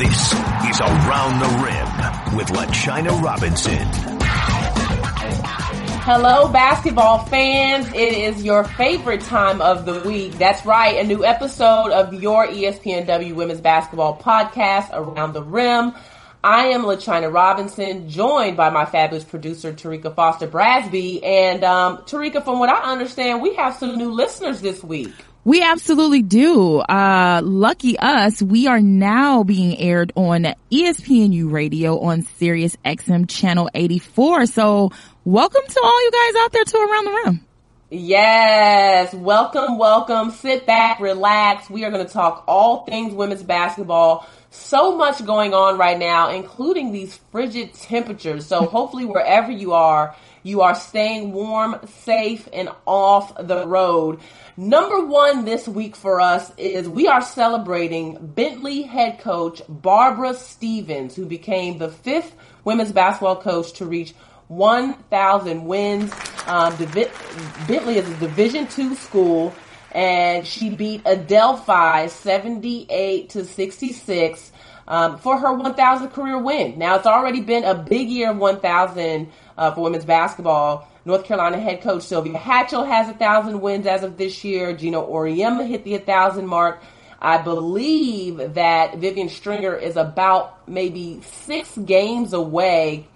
This is Around the Rim with LaChina Robinson. Hello, basketball fans. It is your favorite time of the week. That's right, a new episode of your ESPNW Women's Basketball Podcast, Around the Rim. I am LaChina Robinson, joined by my fabulous producer, Terrika Foster-Brasby. And Terrika, from what I understand, we have some new listeners this week. We absolutely do. Lucky us, we are now being aired on ESPNU Radio on Sirius XM Channel 84. So welcome to all you guys out there to Around the Rim. Yes, welcome, welcome. Sit back, relax. We are going to talk all things women's basketball. So much going on right now, including these frigid temperatures. So hopefully wherever you are staying warm, safe, and off the road. Number one this week for us is we are celebrating Bentley head coach Barbara Stevens, who became the fifth women's basketball coach to reach 1,000 wins. Bentley is a Division II school. And she beat Adelphi 78-66 for her 1,000 career win. Now, it's already been a big year of 1,000 for women's basketball. North Carolina head coach Sylvia Hatchell has 1,000 wins as of this year. Geno Auriemma hit the 1,000 mark. I believe that Vivian Stringer is about maybe 6 games away.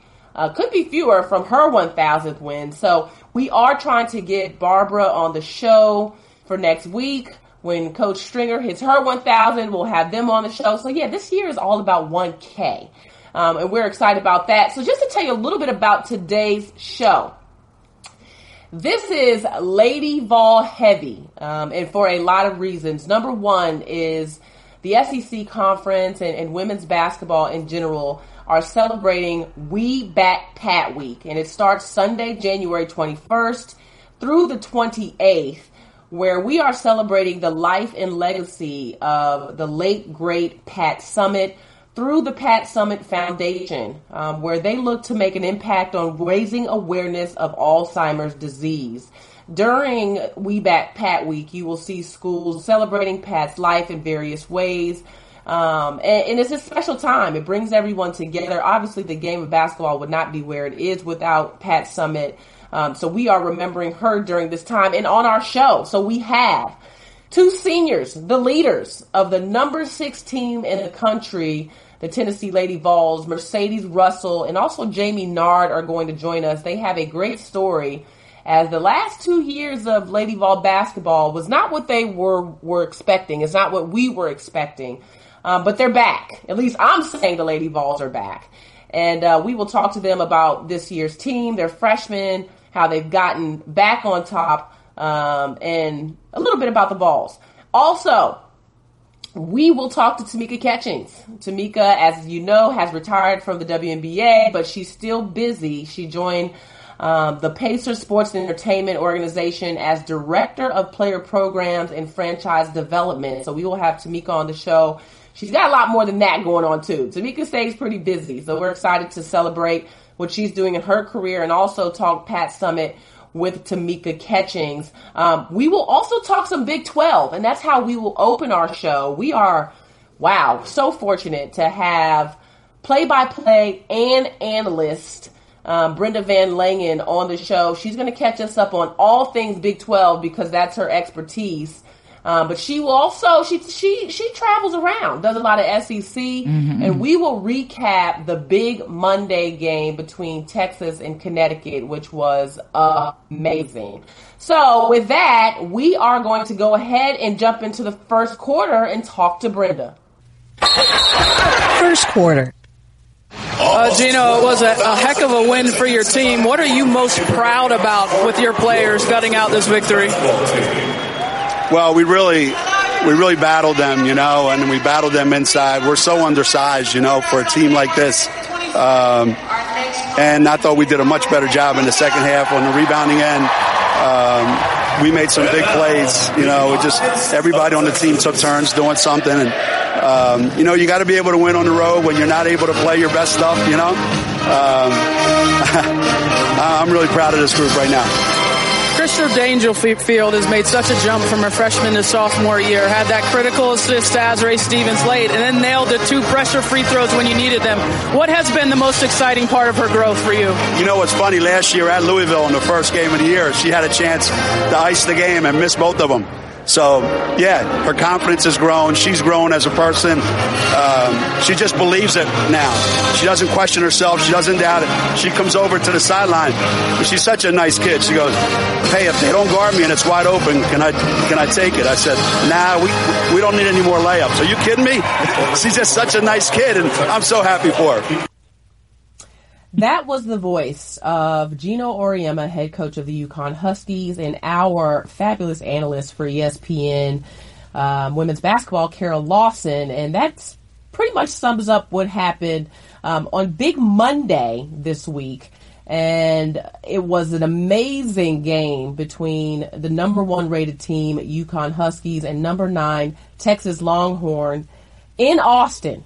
Could be fewer from her 1,000th win. So we are trying to get Barbara on the show for next week. When Coach Stringer hits her 1,000, we'll have them on the show. So yeah, this year is all about 1K. And we're excited about that. So just to tell you a little bit about today's show. This is Lady Vol heavy, and for a lot of reasons. Number one is the SEC conference and women's basketball in general are celebrating We Back Pat Week. And it starts Sunday, January 21st through the 28th. Where we are celebrating the life and legacy of the late, great Pat Summitt through the Pat Summitt Foundation, where they look to make an impact on raising awareness of Alzheimer's disease. During We Back Pat Week, you will see schools celebrating Pat's life in various ways. And it's a special time. It brings everyone together. Obviously, the game of basketball would not be where it is without Pat Summitt. So we are remembering her during this time and on our show. So we have two seniors, the leaders of the number 6 team in the country, the Tennessee Lady Vols, Mercedes Russell, and also Jaime Nared are going to join us. They have a great story as the last 2 years of Lady Vol basketball was not what they were expecting. It's not what we were expecting, but they're back. At least I'm saying the Lady Vols are back. And we will talk to them about this year's team, their freshmen, how they've gotten back on top, and a little bit about the Vols. Also, we will talk to Tamika Catchings. Tamika, as you know, has retired from the WNBA, but she's still busy. She joined the Pacers Sports and Entertainment Organization as Director of Player Programs and Franchise Development. So we will have Tamika on the show. She's got a lot more than that going on, too. Tamika stays pretty busy, so we're excited to celebrate what she's doing in her career, and also talk Pat Summitt with Tamika Catchings. We will also talk some Big 12, and that's how we will open our show. We are, wow, so fortunate to have play-by-play and analyst Brenda VanLengen on the show. She's going to catch us up on all things Big 12 because that's her expertise. But she will also, she travels around, does a lot of SEC, and we will recap the big Monday game between Texas and Connecticut, which was amazing. So with that, we are going to go ahead and jump into the first quarter and talk to Brenda. First quarter. Geno, it was a heck of a win for your team. What are you most proud about with your players gutting out this victory? Well, we really battled them, and we battled them inside. We're so undersized, for a team like this. And I thought we did a much better job in the second half on the rebounding end. We made some big plays, It just everybody on the team took turns doing something. And, you got to be able to win on the road when you're not able to play your best stuff, I'm really proud of this group right now. Chris, Crystal Dangerfield has made such a jump from her freshman to sophomore year, had that critical assist to Azrae Stevens late, and then nailed the two pressure free throws when you needed them. What has been the most exciting part of her growth for you? You know what's funny, last year at Louisville in the first game of the year, she had a chance to ice the game and missed both of them. So, yeah, her confidence has grown. She's grown as a person. She just believes it now. She doesn't question herself. She doesn't doubt it. She comes over to the sideline. She's such a nice kid. She goes, hey, if they don't guard me and it's wide open, can I take it? I said, nah, we don't need any more layups. Are you kidding me? She's just such a nice kid, and I'm so happy for her. That was the voice of Geno Auriemma, head coach of the UConn Huskies, and our fabulous analyst for ESPN women's basketball, Carol Lawson. And that's pretty much sums up what happened on Big Monday this week. And it was an amazing game between the number one rated team, UConn Huskies, and number 9, Texas Longhorn, in Austin.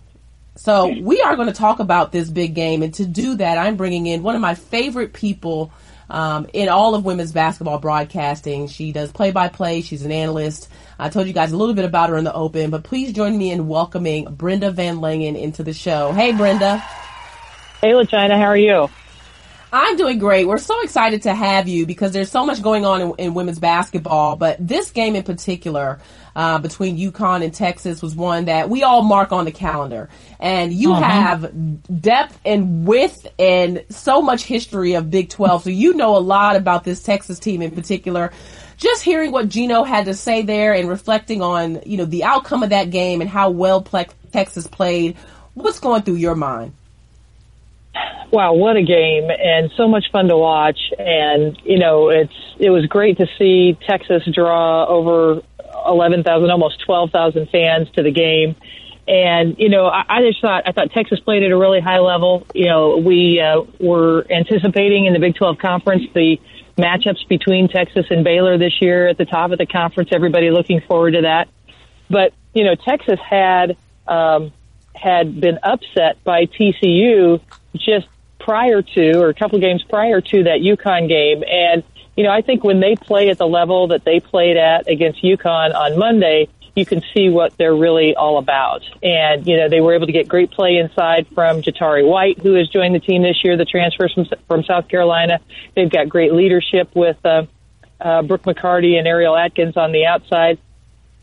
So we are going to talk about this big game, and to do that, I'm bringing in one of my favorite people in all of women's basketball broadcasting. She does play-by-play. She's an analyst. I told you guys a little bit about her in the open, but please join me in welcoming Brenda VanLengen into the show. Hey, Brenda. Hey, LaChina. How are you? I'm doing great. We're so excited to have you because there's so much going on in women's basketball, but this game in particular between UConn and Texas was one that we all mark on the calendar. And you have depth and width and so much history of Big 12, so you know a lot about this Texas team in particular. Just hearing what Geno had to say there and reflecting on, you know, the outcome of that game and how well Texas played, what's going through your mind? Wow, what a game, and so much fun to watch. And, you know, it was great to see Texas draw over 11,000, almost 12,000 fans to the game. And, you know, I thought Texas played at a really high level. You know, we were anticipating in the Big 12 Conference the matchups between Texas and Baylor this year at the top of the conference, everybody looking forward to that. But, you know, Texas had been upset by TCU just prior to, or a couple games prior to, that UConn game. And, you know, I think when they play at the level that they played at against UConn on Monday, you can see what they're really all about. And, you know, they were able to get great play inside from Jatarie White, who has joined the team this year, the transfer from South Carolina. They've got great leadership with Brooke McCarty and Ariel Atkins on the outside.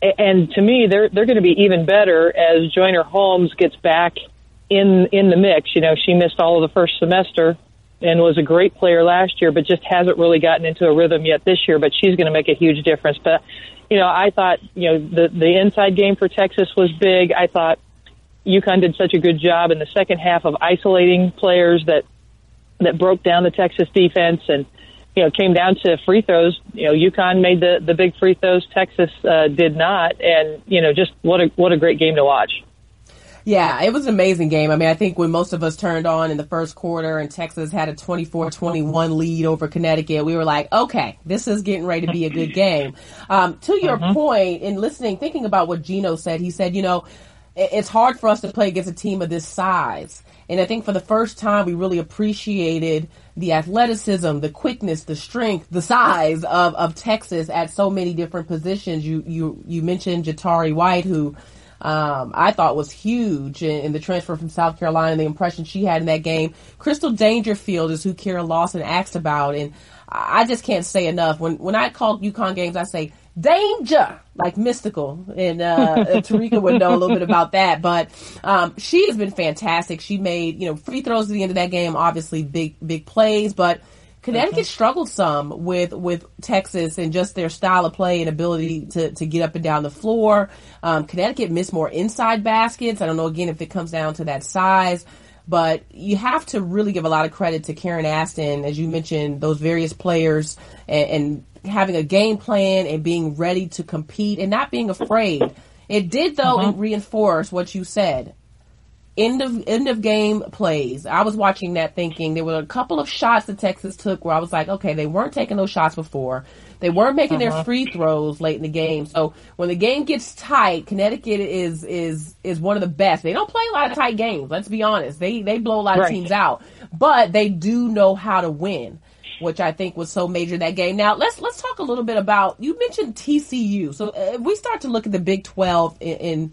And to me, they're going to be even better as Joyner Holmes gets back in the mix. You know, she missed all of the first semester and was a great player last year, but just hasn't really gotten into a rhythm yet this year, but she's going to make a huge difference. But, you know, I thought, you know, the inside game for Texas was big. I thought UConn did such a good job in the second half of isolating players that broke down the Texas defense, and, you know, came down to free throws. You know, UConn made the big free throws. Texas did not. And, you know, just what a great game to watch. Yeah, it was an amazing game. I mean, I think when most of us turned on in the first quarter and Texas had a 24-21 lead over Connecticut, we were like, okay, this is getting ready to be a good game. To your point, in listening, thinking about what Geno said, he said, you know, it's hard for us to play against a team of this size. And I think for the first time, we really appreciated the athleticism, the quickness, the strength, the size of Texas at so many different positions. You mentioned Jatarie White, who I thought was huge in the transfer from South Carolina, the impression she had in that game. Crystal Dangerfield is who Carol Lawson asked about, and I just can't say enough. When I call UConn games, I say danger, like mystical, and Terrika would know a little bit about that. But she has been fantastic. She made, you know, free throws at the end of that game, obviously big plays, but Connecticut struggled some with Texas and just their style of play and ability to get up and down the floor. Connecticut missed more inside baskets. I don't know, again, if it comes down to that size. But you have to really give a lot of credit to Karen Aston, as you mentioned, those various players and having a game plan and being ready to compete and not being afraid. It did, though, reinforce what you said. End of game plays. I was watching that thinking there were a couple of shots that Texas took where I was like, okay, they weren't taking those shots before. They weren't making their free throws late in the game. So when the game gets tight, Connecticut is one of the best. They don't play a lot of tight games. Let's be honest. They blow a lot of teams out, but they do know how to win. which I think was so major in that game. Now, let's talk a little bit about, you mentioned TCU. So we start to look at the Big 12 in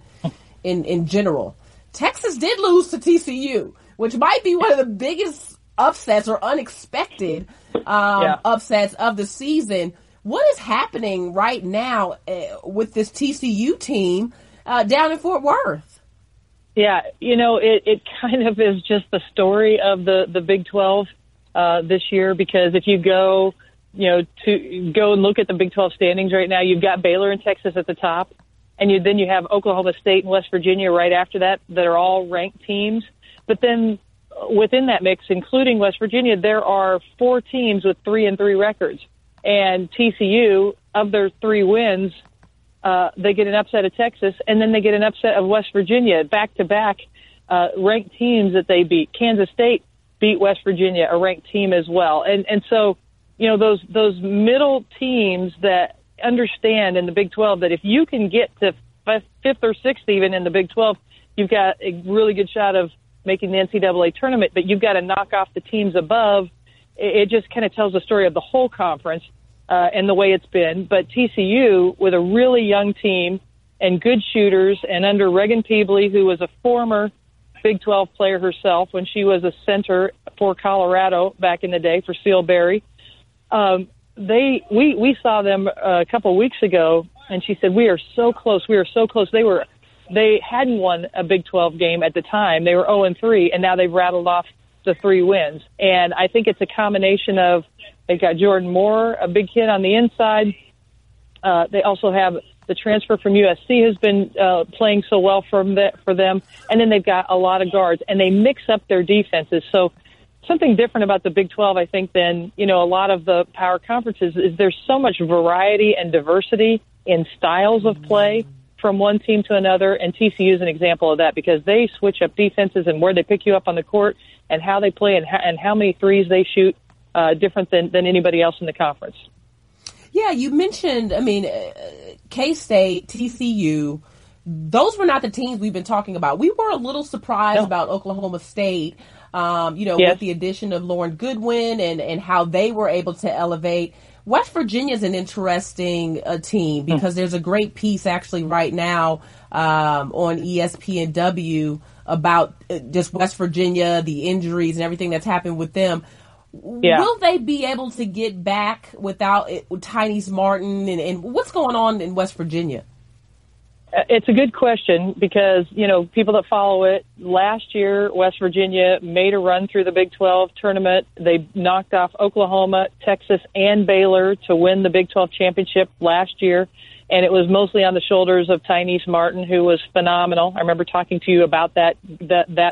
general. Texas did lose to TCU, which might be one of the biggest upsets or unexpected upsets of the season. What is happening right now with this TCU team down in Fort Worth? Yeah, you know, it kind of is just the story of the Big 12 this year, because if you go, you know, to go and look at the Big 12 standings right now, you've got Baylor and Texas at the top, and then you have Oklahoma State and West Virginia right after that that are all ranked teams. But then within that mix, including West Virginia, there are four teams with 3-3 records. And TCU, of their three wins, they get an upset of Texas, and then they get an upset of West Virginia, back-to-back ranked teams that they beat. Kansas State beat West Virginia, a ranked team as well. And so, you know, those middle teams that understand in the Big 12 that if you can get to fifth or sixth even in the Big 12, you've got a really good shot of making the NCAA tournament, but you've got to knock off the teams above. It just kind of tells the story of the whole conference and the way it's been. But TCU, with a really young team and good shooters, and under Reagan Peebly, who was a former Big 12 player herself when she was a center for Colorado back in the day for Ceal Barry, we saw them a couple weeks ago, and she said, we are so close. They hadn't won a Big 12 game at the time. They were 0-3, and now they've rattled off the three wins. And I think it's a combination of they've got Jordan Moore, a big kid on the inside. They also have the transfer from USC who's been playing so well for them. And then they've got a lot of guards, and they mix up their defenses. So something different about the Big 12, I think, than, you know, a lot of the power conferences is there's so much variety and diversity in styles of play from one team to another. And TCU is an example of that, because they switch up defenses and where they pick you up on the court and how they play and how many threes they shoot, different than anybody else in the conference. Yeah, you mentioned, I mean, K-State, TCU, those were not the teams we've been talking about. We were a little surprised about Oklahoma State, with the addition of Lauren Goodwin and how they were able to elevate. West Virginia is an interesting team, because there's a great piece actually right now on ESPNW about just West Virginia, the injuries and everything that's happened with them. Yeah. Will they be able to get back without Tynice Martin and what's going on in West Virginia? It's a good question, because, you know, people that follow it, last year West Virginia made a run through the Big 12 tournament. They knocked off Oklahoma, Texas, and Baylor to win the Big 12 championship last year, and it was mostly on the shoulders of Tynice Martin, who was phenomenal. I remember talking to you about that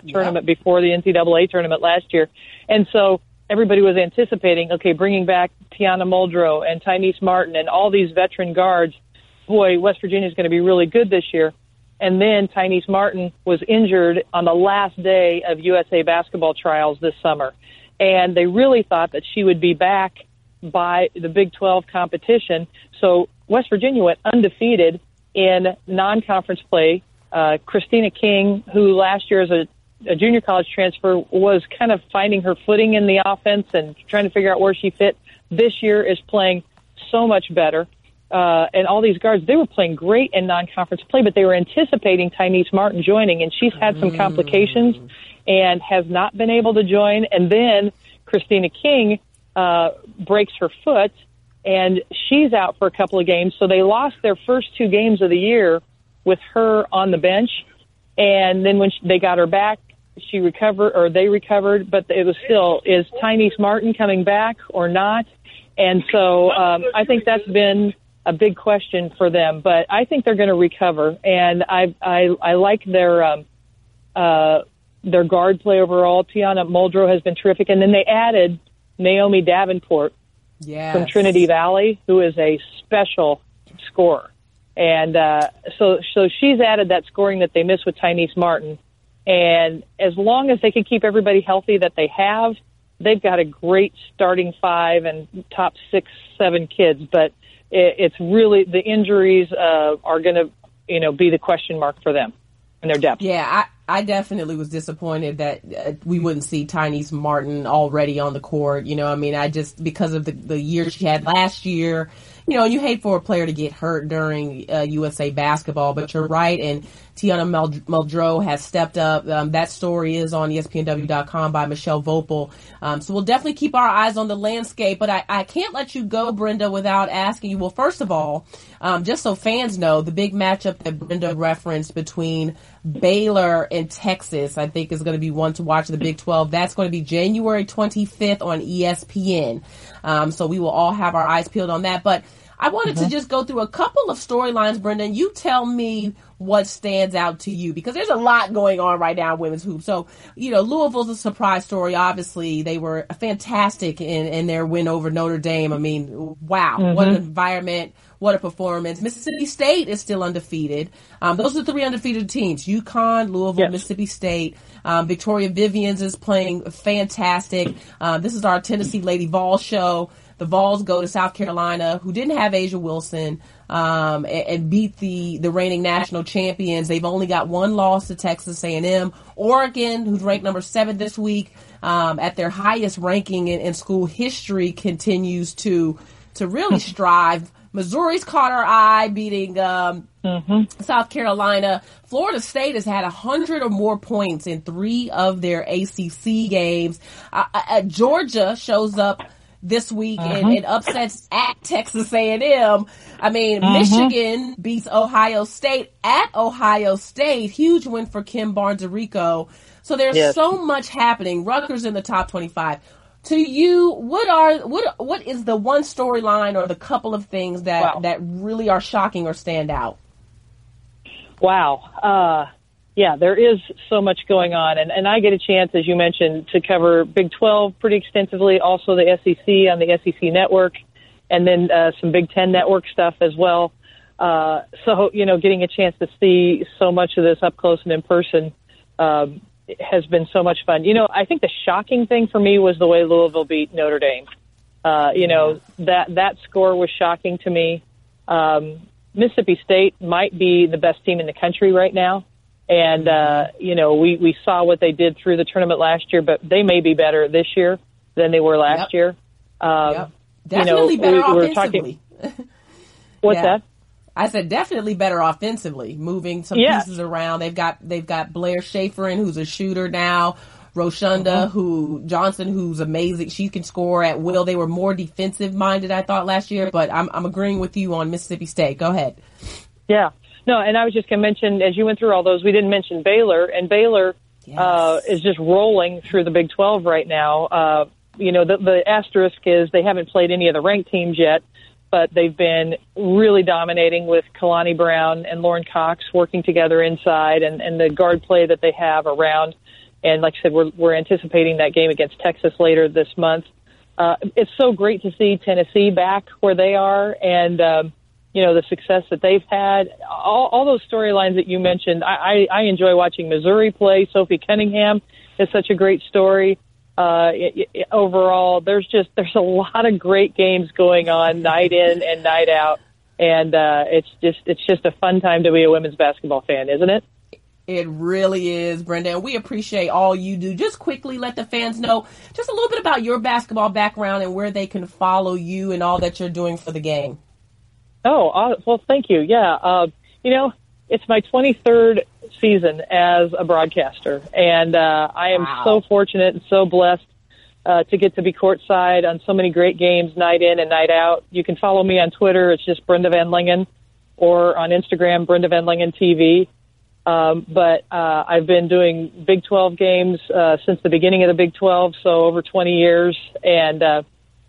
tournament before the NCAA tournament last year. And so everybody was anticipating, okay, bringing back Teana Muldrow and Tynice Martin and all these veteran guards, boy, West Virginia is going to be really good this year. And then Tynice Martin was injured on the last day of USA basketball trials this summer. And they really thought that she would be back by the Big 12 competition. So West Virginia went undefeated in non-conference play. Christina King, who last year as a junior college transfer was kind of finding her footing in the offense and trying to figure out where she fit, this year is playing so much better. And all these guards, they were playing great in non-conference play, but they were anticipating Tynice Martin joining, and she's had some complications and has not been able to join. And then Christina King breaks her foot, and she's out for a couple of games. So they lost their first two games of the year with her on the bench, and then when they got her back, she recovered, or they recovered, but it was still, is Tynice Martin coming back or not? And so I think that's been a big question for them, but I think they're going to recover. And I like their guard play overall. Teana Muldrow has been terrific. And then they added Naomi Davenport from Trinity Valley, who is a special scorer. And so she's added that scoring that they missed with Tynice Martin. And as long as they can keep everybody healthy that they have, they've got a great starting five and top 6-7 kids. But it's really the injuries are going to, you know, be the question mark for them and their depth. Yeah, I, I definitely was disappointed that we wouldn't see Tynice Martin already on the court. You know, I mean, I just, because of the year she had last year, you know, you hate for a player to get hurt during USA basketball, but you're right. And Teana Muldrow has stepped up. That story is on ESPNW.com by Michelle Vopel. So we'll definitely keep our eyes on the landscape, but I can't let you go, Brenda, without asking you. Well, first of all, just so fans know, the big matchup that Brenda referenced between Baylor and Texas, I think, is going to be one to watch in the Big 12. That's going to be January 25th on ESPN. So we will all have our eyes peeled on that. But I wanted to just go through a couple of storylines, Brenda, and you tell me what stands out to you, because there's a lot going on right now in women's hoops. So, you know, Louisville's a surprise story. Obviously, they were fantastic in their win over Notre Dame. I mean, wow, what an environment, what a performance. Mississippi State is still undefeated. Those are three undefeated teams, UConn, Louisville, Mississippi State. Victoria Vivians is playing fantastic. This is our Tennessee Lady Vols show. The Vols go to South Carolina, who didn't have Asia Wilson, and beat the reigning national champions. They've only got one loss to Texas A&M. Oregon, who's ranked number 7 this week, at their highest ranking in school history, continues to really strive. Missouri's caught our eye, beating South Carolina. Florida State has had 100 or more points in 3 of their ACC games. Georgia shows up this week and it upsets at Texas A&M. I mean, Michigan beats Ohio State at Ohio State. Huge win for Kim Bonzerico. So there's so much happening. Rutgers in the top 25. To you, what is the one storyline or the couple of things that, that really are shocking or stand out? Yeah, there is so much going on. And I get a chance, as you mentioned, to cover Big 12 pretty extensively, also the SEC on the SEC network, and then some Big 10 network stuff as well. So, you know, getting a chance to see so much of this up close and in person has been so much fun. You know, I think the shocking thing for me was the way Louisville beat Notre Dame. You know, that score was shocking to me. Mississippi State might be the best team in the country right now. And, you know, we saw what they did through the tournament last year, but they may be better this year than they were last year. Definitely, you know, better offensively. What's that? I said definitely better offensively, moving some pieces around. They've got Blair Schaeferin, who's a shooter now. Roshunda Johnson, who's amazing. She can score at will. They were more defensive minded, I thought, last year, but I'm agreeing with you on Mississippi State. Go ahead. Yeah. No, and I was just going to mention, as you went through all those, we didn't mention Baylor, and Baylor is just rolling through the Big 12 right now. You know, the asterisk is they haven't played any of the ranked teams yet, but they've been really dominating with Kalani Brown and Lauren Cox working together inside, and the guard play that they have around. And like I said, we're anticipating that game against Texas later this month. It's so great to see Tennessee back where they are, and you know, the success that they've had, all those storylines that you mentioned. I enjoy watching Missouri play. Sophie Cunningham is such a great story. Overall, there's a lot of great games going on night in and night out, and it's just a fun time to be a women's basketball fan, isn't it? It really is, Brenda, and we appreciate all you do. Just quickly let the fans know just a little bit about your basketball background and where they can follow you and all that you're doing for the game. Oh, well, thank you. Yeah. You know, it's my 23rd season as a broadcaster, and I am so fortunate and so blessed to get to be courtside on so many great games night in and night out. You can follow me on Twitter. It's just Brenda VanLengen, or on Instagram, Brenda VanLengen TV. But I've been doing Big 12 games since the beginning of the Big 12, so over 20 years, and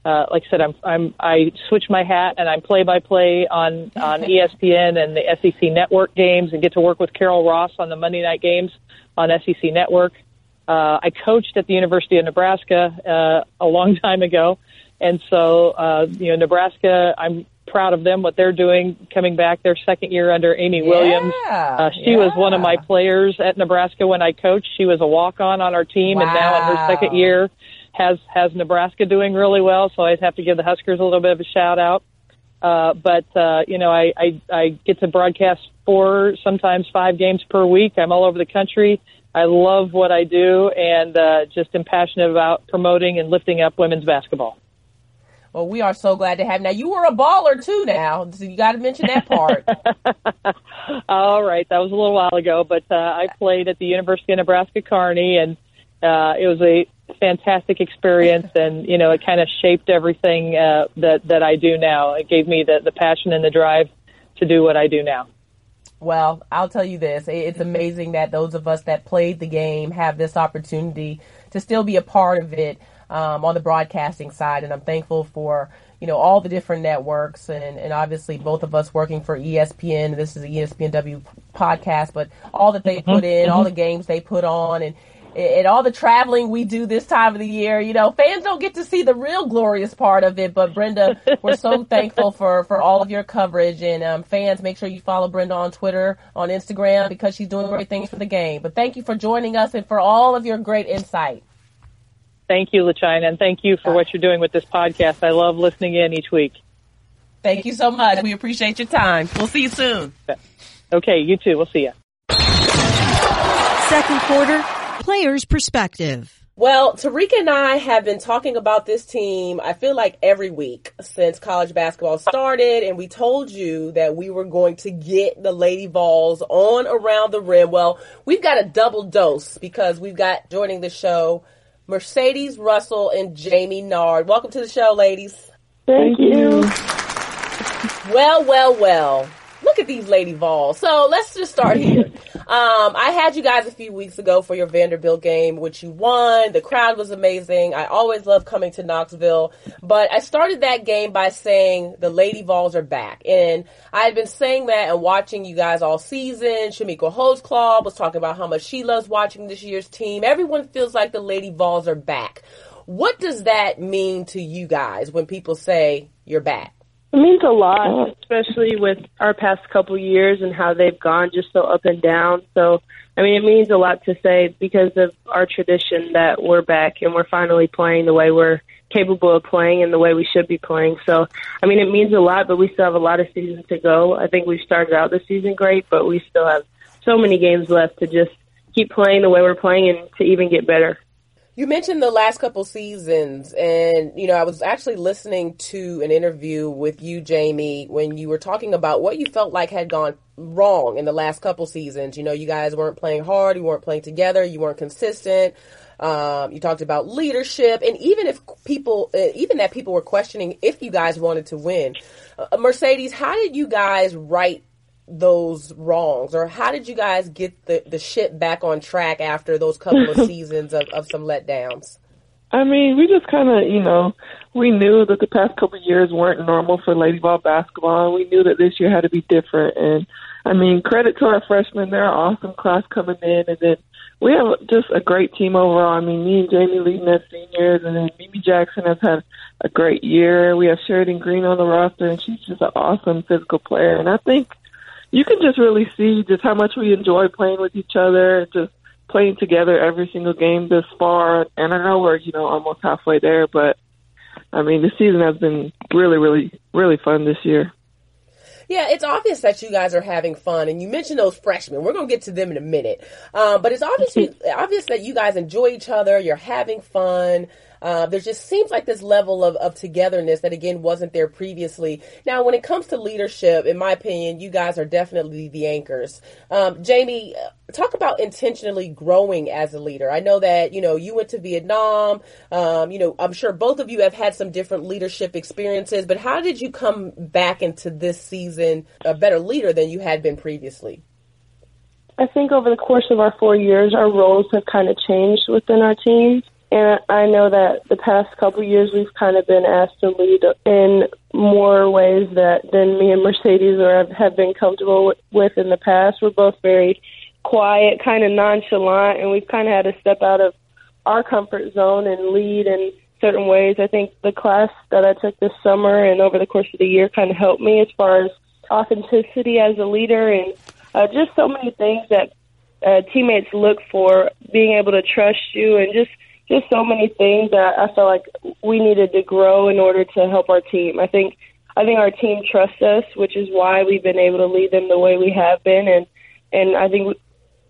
like I said, I switch my hat and I'm play-by-play on ESPN and the SEC Network games, and get to work with Carol Ross on the Monday night games on SEC Network. I coached at the University of Nebraska a long time ago, and so you know, Nebraska, I'm proud of them, what they're doing, coming back their second year under Amy Williams. She was one of my players at Nebraska when I coached. She was a walk-on on our team, and now in her second year has Nebraska doing really well, so I'd have to give the Huskers a little bit of a shout-out. But you know, I get to broadcast 4, sometimes 5 games per week. I'm all over the country. I love what I do, and just am passionate about promoting and lifting up women's basketball. Well, we are so glad to have you. Now, you were a baller, too, now, so you got to mention that part. All right. That was a little while ago, but I played at the University of Nebraska-Kearney, and it was a fantastic experience, and, you know, it kind of shaped everything that I do now. It gave me the passion and the drive to do what I do now. Well, I'll tell you this. It's amazing that those of us that played the game have this opportunity to still be a part of it on the broadcasting side. And I'm thankful for, you know, all the different networks and obviously both of us working for ESPN. This is the ESPNW podcast, but all that they put in, all the games they put on and all the traveling we do this time of the year, you know, fans don't get to see the real glorious part of it. But, Brenda, we're so thankful for all of your coverage. And fans, make sure you follow Brenda on Twitter, on Instagram, because she's doing great things for the game. But thank you for joining us and for all of your great insight. Thank you, LaChina, and thank you for what you're doing with this podcast. I love listening in each week. Thank you so much. We appreciate your time. We'll see you soon. Okay, you too. We'll see you. Second quarter. Players' perspective. Well, Terrika and I have been talking about this team, I feel like every week since college basketball started, and we told you that we were going to get the Lady Vols on Around the Rim. Well, we've got a double dose because we've got joining the show Mercedes Russell and Jaime Nared. Welcome to the show, ladies. Thank you. Well. Look at these Lady Vols. So let's just start here. I had you guys a few weeks ago for your Vanderbilt game, which you won. The crowd was amazing. I always love coming to Knoxville. But I started that game by saying the Lady Vols are back. And I had been saying that and watching you guys all season. Shamika Holtzclaw was talking about how much she loves watching this year's team. Everyone feels like the Lady Vols are back. What does that mean to you guys when people say you're back? It means a lot, especially with our past couple years and how they've gone just so up and down. So, I mean, it means a lot to say because of our tradition that we're back and we're finally playing the way we're capable of playing and the way we should be playing. So, I mean, it means a lot, but we still have a lot of season to go. I think we've started out the season great, but we still have so many games left to just keep playing the way we're playing and to even get better. You mentioned the last couple seasons, and, you know, I was actually listening to an interview with you, Jaime, when you were talking about what you felt like had gone wrong in the last couple seasons. You know, you guys weren't playing hard, you weren't playing together, you weren't consistent. You talked about leadership, and even that people were questioning if you guys wanted to win. Mercedes, how did you guys right those wrongs, or how did you guys get the ship back on track after those couple of seasons of some letdowns? I mean, we just kind of, you know, we knew that the past couple of years weren't normal for Lady Vol basketball, and we knew that this year had to be different. And, I mean, credit to our freshmen. They're an awesome class coming in, and then we have just a great team overall. I mean, me and Jaime leading as seniors, and then Mimi Jackson has had a great year. We have Sheridan Green on the roster, and she's just an awesome physical player. And I think you can just really see just how much we enjoy playing with each other, just playing together every single game this far. And I know we're, you know, almost halfway there, but, I mean, the season has been really, really, really fun this year. Yeah, it's obvious that you guys are having fun, and you mentioned those freshmen. We're going to get to them in a minute. But it's obvious that you guys enjoy each other, you're having fun. There just seems like this level of togetherness that, again, wasn't there previously. Now, when it comes to leadership, in my opinion, you guys are definitely the anchors. Jaime, talk about intentionally growing as a leader. I know that, you know, you went to Vietnam. You know, I'm sure both of you have had some different leadership experiences, but how did you come back into this season a better leader than you had been previously? I think over the course of our 4 years, our roles have kind of changed within our team. And I know that the past couple of years we've kind of been asked to lead in more ways than me and Mercedes have been comfortable with in the past. We're both very quiet, kind of nonchalant, and we've kind of had to step out of our comfort zone and lead in certain ways. I think the class that I took this summer and over the course of the year kind of helped me as far as authenticity as a leader and just so many things that teammates look for, being able to trust you and just so many things that I felt like we needed to grow in order to help our team. I think our team trusts us, which is why we've been able to lead them the way we have been. And I think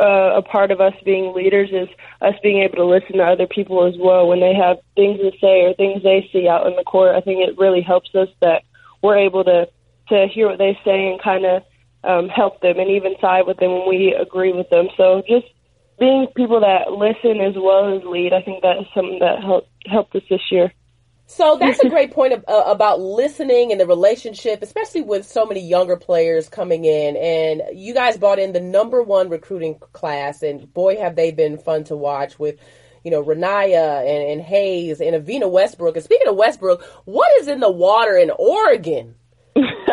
a part of us being leaders is us being able to listen to other people as well when they have things to say or things they see out in the court. I think it really helps us that we're able to hear what they say and kind of help them and even side with them when we agree with them. So just being people that listen as well as lead, I think that is something that helped us this year. So that's a great point about listening and the relationship, especially with so many younger players coming in. And you guys brought in the number one recruiting class, and boy, have they been fun to watch with, you know, Renaya and Hayes and Avina Westbrook. And speaking of Westbrook, what is in the water in Oregon?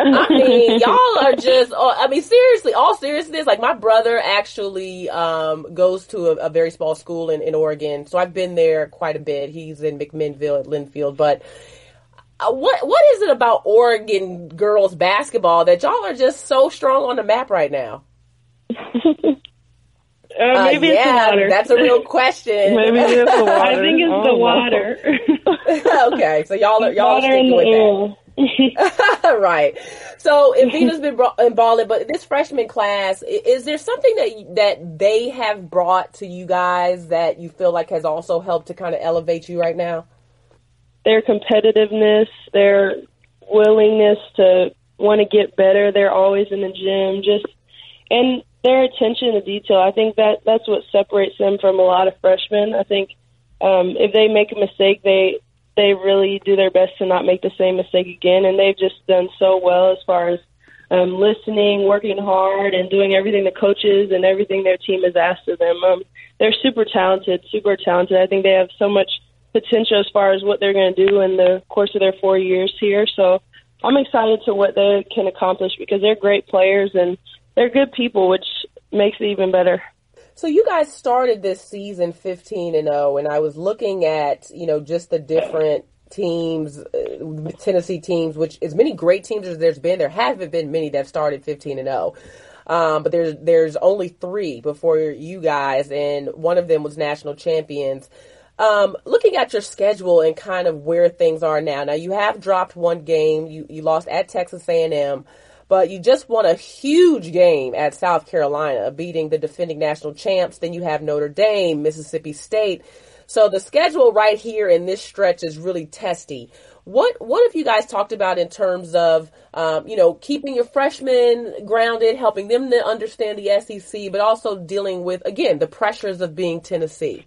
I mean, y'all are just, I mean, seriously, all seriousness, like my brother actually goes to a very small school in Oregon. So I've been there quite a bit. He's in McMinnville at Linfield. But what is it about Oregon girls basketball that y'all are just so strong on the map right now? Maybe it's the water. That's a real question. Maybe it's the water. I think it's the water. Okay, so y'all are sticking with that. Right. So Evina's been balling, but this freshman class, is there something that they have brought to you guys that you feel like has also helped to kind of elevate you right now? Their competitiveness, their willingness to want to get better. They're always in the gym, and their attention to detail. I think that's what separates them from a lot of freshmen. I think if they make a mistake, they really do their best to not make the same mistake again, and they've just done so well as far as listening, working hard, and doing everything the coaches and everything their team has asked of them. They're super talented. I think they have so much potential as far as what they're going to do in the course of their 4 years here. So I'm excited to what they can accomplish because they're great players and they're good people, which makes it even better. So you guys started this season 15-0, and I was looking at, you know, just the different teams, Tennessee teams, which as many great teams as there's been, there haven't been many that started 15-0. But there's only three before you guys, and one of them was national champions. Looking at your schedule and kind of where things are now. Now you have dropped one game. You lost at Texas A&M. But you just won a huge game at South Carolina, beating the defending national champs. Then you have Notre Dame, Mississippi State. So the schedule right here in this stretch is really testy. What have you guys talked about in terms of, you know, keeping your freshmen grounded, helping them to understand the SEC, but also dealing with, again, the pressures of being Tennessee?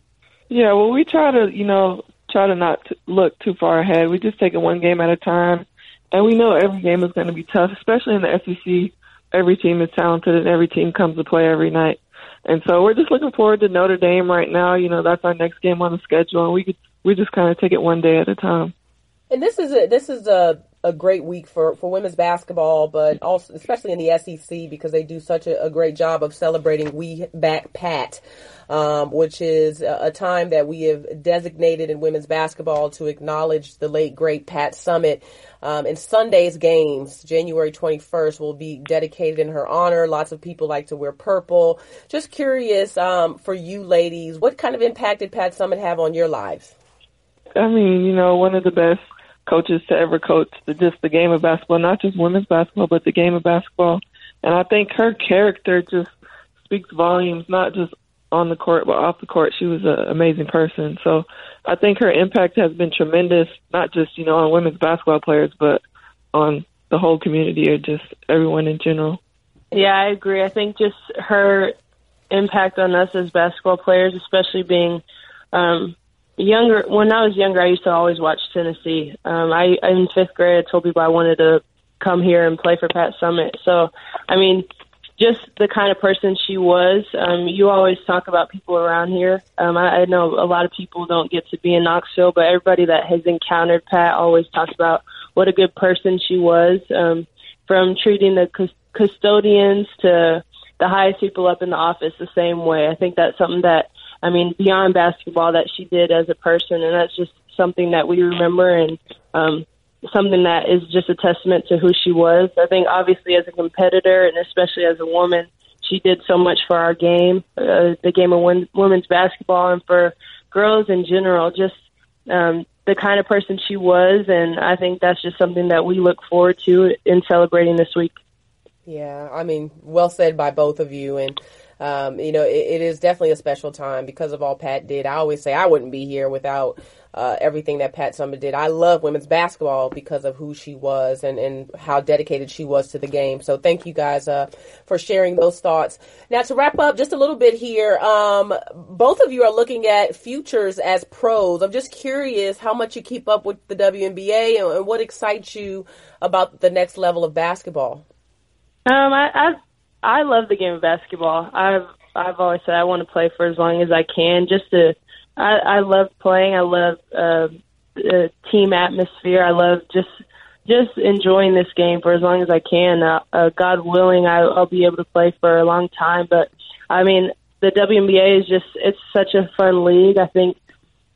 Yeah, well, we try to not look too far ahead. We just take it one game at a time. And we know every game is going to be tough, especially in the SEC. Every team is talented, and every team comes to play every night. And so we're just looking forward to Notre Dame right now. You know, that's our next game on the schedule, and we just kind of take it one day at a time. And this is a great week for women's basketball, but also especially in the SEC because they do such a great job of celebrating We Back Pat, which is a time that we have designated in women's basketball to acknowledge the late, great Pat Summitt. And Sunday's games, January 21st, will be dedicated in her honor. Lots of people like to wear purple. Just curious, for you ladies, what kind of impact did Pat Summitt have on your lives? I mean, you know, one of the best coaches to ever coach the game of basketball, not just women's basketball, but the game of basketball. And I think her character just speaks volumes, not just on the court, but off the court. She was an amazing person. So I think her impact has been tremendous, not just, you know, on women's basketball players, but on the whole community or just everyone in general. Yeah, I agree. I think just her impact on us as basketball players, especially being younger. When I was younger, I used to always watch Tennessee. In fifth grade, I told people I wanted to come here and play for Pat Summitt. So, I mean, just the kind of person she was. You always talk about people around here. I know a lot of people don't get to be in Knoxville, but everybody that has encountered Pat always talks about what a good person she was, from treating the custodians to the highest people up in the office the same way. I think that's something that, I mean, beyond basketball, that she did as a person, and that's just something that we remember and something that is just a testament to who she was. I think, obviously, as a competitor and especially as a woman, she did so much for our game, the game of women's basketball, and for girls in general, just the kind of person she was, and I think that's just something that we look forward to in celebrating this week. Yeah, I mean, well said by both of you, and It is definitely a special time because of all Pat did. I always say I wouldn't be here without everything that Pat Summitt did. I love women's basketball because of who she was and how dedicated she was to the game. So thank you guys for sharing those thoughts. Now to wrap up just a little bit here, both of you are looking at futures as pros. I'm just curious how much you keep up with the WNBA and what excites you about the next level of basketball. I love the game of basketball. I've always said I want to play for as long as I can just to. I love playing. I love the team atmosphere. I love just enjoying this game for as long as I can. God willing, I'll be able to play for a long time. But, I mean, the WNBA is just – it's such a fun league. I think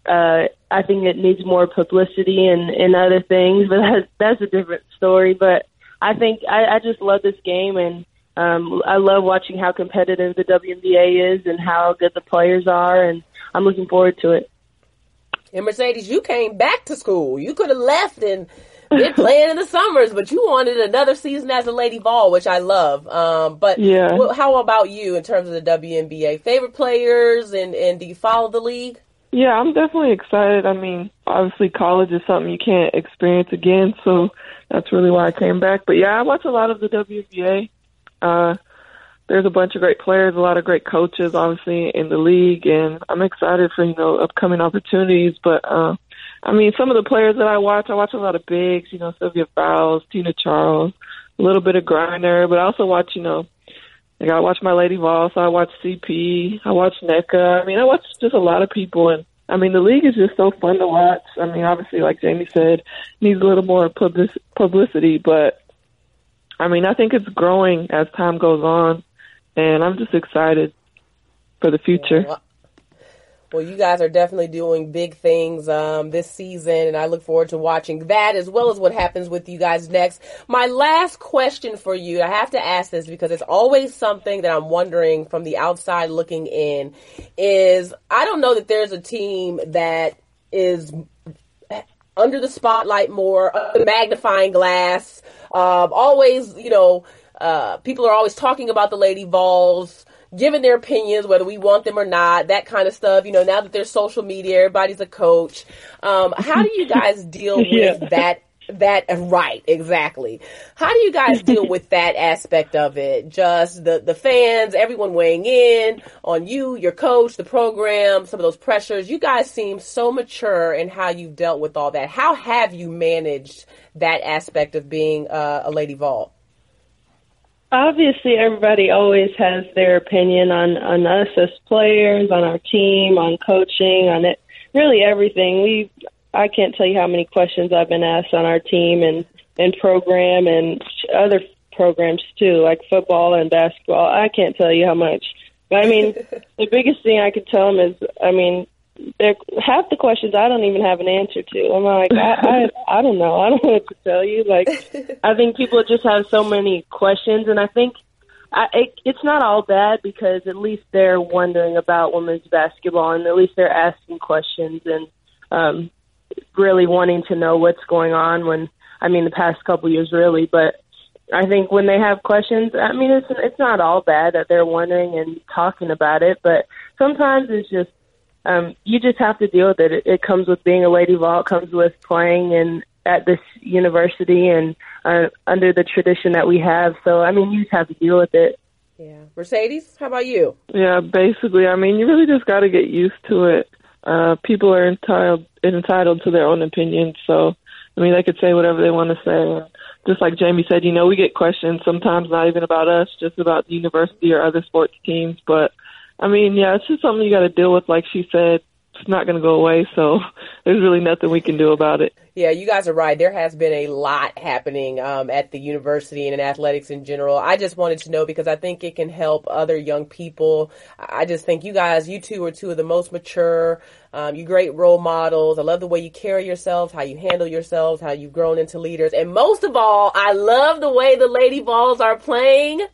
it needs more publicity and other things, but that's a different story. But I think I just love this game, and I love watching how competitive the WNBA is and how good the players are, and I'm looking forward to it. And Mercedes, you came back to school. You could have left and been playing in the summers, but you wanted another season as a Lady Vol, which I love. How about you in terms of the WNBA? Favorite players, and do you follow the league? Yeah, I'm definitely excited. I mean, obviously college is something you can't experience again, so that's really why I came back. But, yeah, I watch a lot of the WNBA. There's a bunch of great players, a lot of great coaches, obviously, in the league, and I'm excited for, upcoming opportunities. But, some of the players that I watch a lot of bigs, Sylvia Fowles, Tina Charles, a little bit of Griner, but I also watch, I watch my Lady Vols, so I watch CP, I watch NECA. I watch just a lot of people, and, the league is just so fun to watch. Obviously, like Jamie said, needs a little more publicity, but, I think it's growing as time goes on. And I'm just excited for the future. Well, you guys are definitely doing big things this season, and I look forward to watching that as well as what happens with you guys next. My last question for you, I have to ask this because it's always something that I'm wondering from the outside looking in, is I don't know that there's a team that is under the spotlight more, under the magnifying glass, always, people are always talking about the Lady Vols, giving their opinions, whether we want them or not, that kind of stuff. Now that there's social media, everybody's a coach. How do you guys deal with that? That right, exactly. How do you guys deal with that aspect of it? Just the fans, everyone weighing in on you, your coach, the program, some of those pressures. You guys seem so mature in how you've dealt with all that. How have you managed that aspect of being a Lady Vol? Obviously, everybody always has their opinion on us as players, on our team, on coaching, on it, really everything. I can't tell you how many questions I've been asked on our team and program and other programs too, like football and basketball. I can't tell you how much. But, the biggest thing I could tell them is, half the questions I don't even have an answer to. I'm like, I don't know. I don't know what to tell you. Like, I think people just have so many questions, and I think it's not all bad because at least they're wondering about women's basketball, and at least they're asking questions and really wanting to know what's going on when, the past couple years really. But I think when they have questions, it's not all bad that they're wondering and talking about it, but sometimes it's just, you just have to deal with it. It comes with being a Lady Vol, comes with playing at this university and under the tradition that we have. So, you just have to deal with it. Yeah. Mercedes, how about you? Yeah, basically, you really just got to get used to it. People are entitled to their own opinions. So, they could say whatever they want to say. Just like Jamie said, we get questions sometimes not even about us, just about the university or other sports teams. But, it's just something you got to deal with. Like she said, it's not going to go away, so there's really nothing we can do about it. Yeah, you guys are right. There has been a lot happening at the university and in athletics in general. I just wanted to know because I think it can help other young people. I just think you two are two of the most mature. You great role models. I love the way you carry yourselves, how you handle yourselves, how you've grown into leaders. And most of all, I love the way the Lady Vols are playing.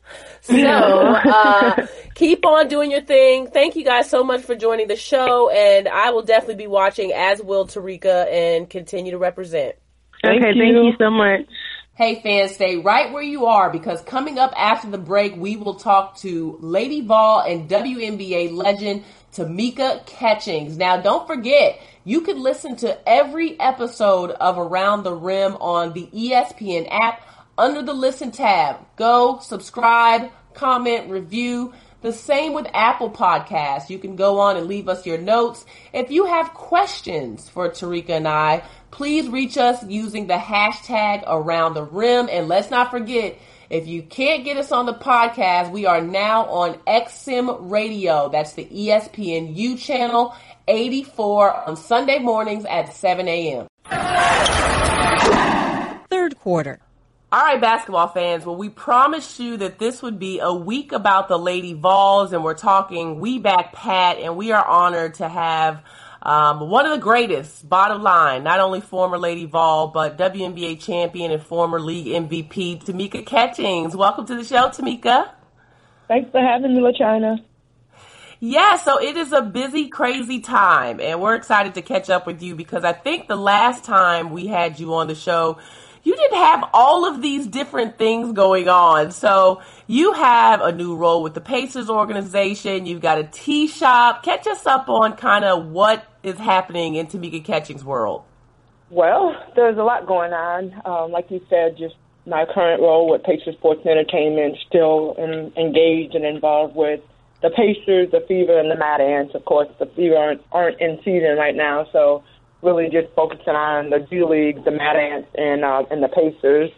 So keep on doing your thing. Thank you guys so much for joining the show. And I will definitely be watching, as will Terrika, and continue to represent. Okay, thank you so much. Hey fans, stay right where you are because coming up after the break, we will talk to Lady Vol and WNBA legend Tamika Catchings. Now, don't forget, you can listen to every episode of Around the Rim on the ESPN app under the Listen tab. Go, subscribe, comment, review. The same with Apple Podcasts. You can go on and leave us your notes. If you have questions for Terrika and I, please reach us using the hashtag Around the Rim. And let's not forget, if you can't get us on the podcast, we are now on XM Radio. That's the ESPNU channel 84 on Sunday mornings at 7 a.m. Third quarter. All right, basketball fans. Well, we promised you that this would be a week about the Lady Vols, and we're talking We Back Pat, and we are honored to have one of the greatest, bottom line, not only former Lady Vol, but WNBA champion and former league MVP, Tamika Catchings. Welcome to the show, Tamika. Thanks for having me, LaChina. Yeah, so it is a busy, crazy time, and we're excited to catch up with you because I think the last time we had you on the show, you didn't have all of these different things going on. So you have a new role with the Pacers organization. You've got a tea shop. Catch us up on kind of what is happening in Tamika Catchings' world. Well, there's a lot going on. Like you said, just my current role with Pacers Sports and Entertainment, still engaged and involved with the Pacers, the Fever, and the Mad Ants. Of course, the Fever aren't in season right now, so really just focusing on the G-League, the Mad Ants, and the Pacers.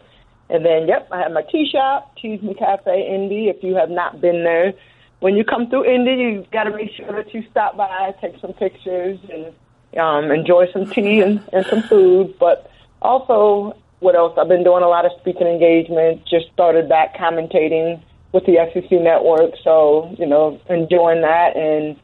And then, yep, I have my tea shop, Tease Me Cafe, Indy. If you have not been there, when you come through Indy, you got to make sure that you stop by, take some pictures, and enjoy some tea and some food. But also, what else? I've been doing a lot of speaking engagements, just started back commentating with the SEC Network. So, you know, enjoying that and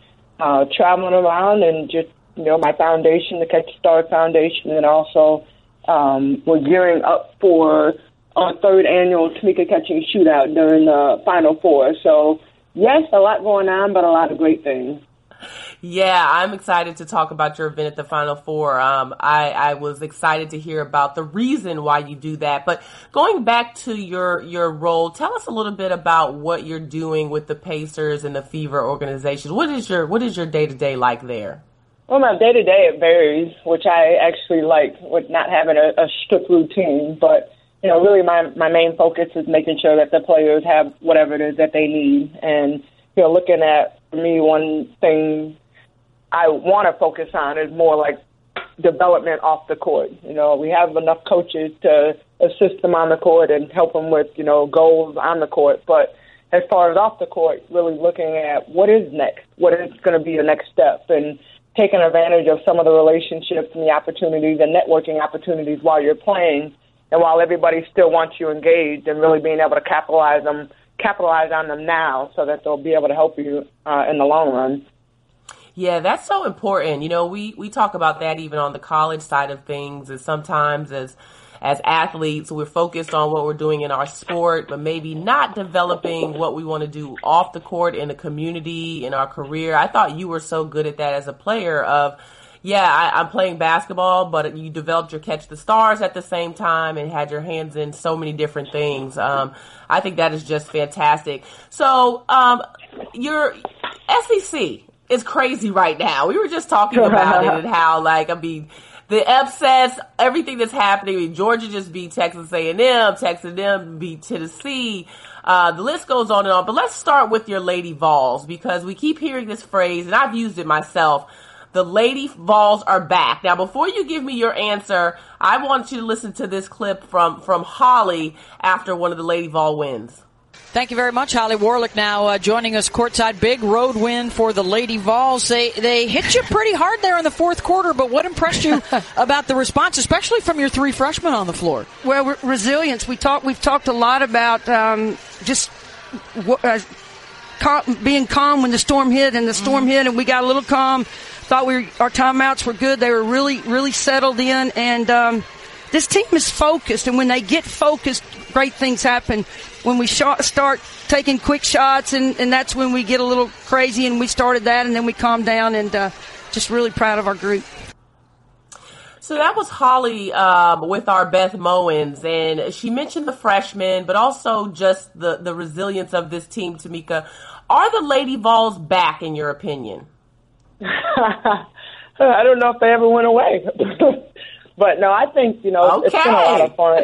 traveling around and just, you know, my foundation, the Catch a Star Foundation, and also we're gearing up for our third annual Tamika Catchings Shootout during the Final Four. So, yes, a lot going on, but a lot of great things. Yeah, I'm excited to talk about your event at the Final Four. I was excited to hear about the reason why you do that. But going back to your role, tell us a little bit about what you're doing with the Pacers and the Fever organization. What is your day-to-day like there? Well, my day-to-day, it varies, which I actually like with not having a strict routine. But, you know, really my main focus is making sure that the players have whatever it is that they need. And, you know, looking at, for me, one thing I want to focus on is more like development off the court. You know, we have enough coaches to assist them on the court and help them with, you know, goals on the court. But as far as off the court, really looking at what is next, what is going to be the next step, and taking advantage of some of the relationships and the opportunities and networking opportunities while you're playing and while everybody still wants you engaged, and really being able to capitalize on them now so that they'll be able to help you in the long run. Yeah, that's so important. You know, we talk about that even on the college side of things, and sometimes as athletes, we're focused on what we're doing in our sport, but maybe not developing what we want to do off the court, in the community, in our career. I thought you were so good at that as a player of, yeah, I'm playing basketball, but you developed your Catch the Stars at the same time and had your hands in so many different things. I think that is just fantastic. So your SEC is crazy right now. We were just talking about it and how, like, the upsets, everything that's happening. I mean, Georgia just beat Texas A&M, Texas A&M beat Tennessee. The list goes on and on. But let's start with your Lady Vols, because we keep hearing this phrase, and I've used it myself, the Lady Vols are back. Now, before you give me your answer, I want you to listen to this clip from Holly after one of the Lady Vol wins. Thank you very much, Holly Warlick. Now joining us courtside. Big road win for the Lady Vols. They hit you pretty hard there in the fourth quarter, but what impressed you about the response, especially from your three freshmen on the floor? Well, resilience. We've talked a lot about just being calm when the storm hit, and the storm hit, and we got a little calm. Thought our timeouts were good. They were really, really settled in, and this team is focused, and when they get focused, great things happen. When we start taking quick shots, and that's when we get a little crazy, and we started that, and then we calmed down, and just really proud of our group. So that was Holly with our Beth Mowens, and she mentioned the freshmen, but also just the resilience of this team, Tamika. Are the Lady Vols back, in your opinion? I don't know if they ever went away. But, no, I think, you know, okay. It's been a lot of fun.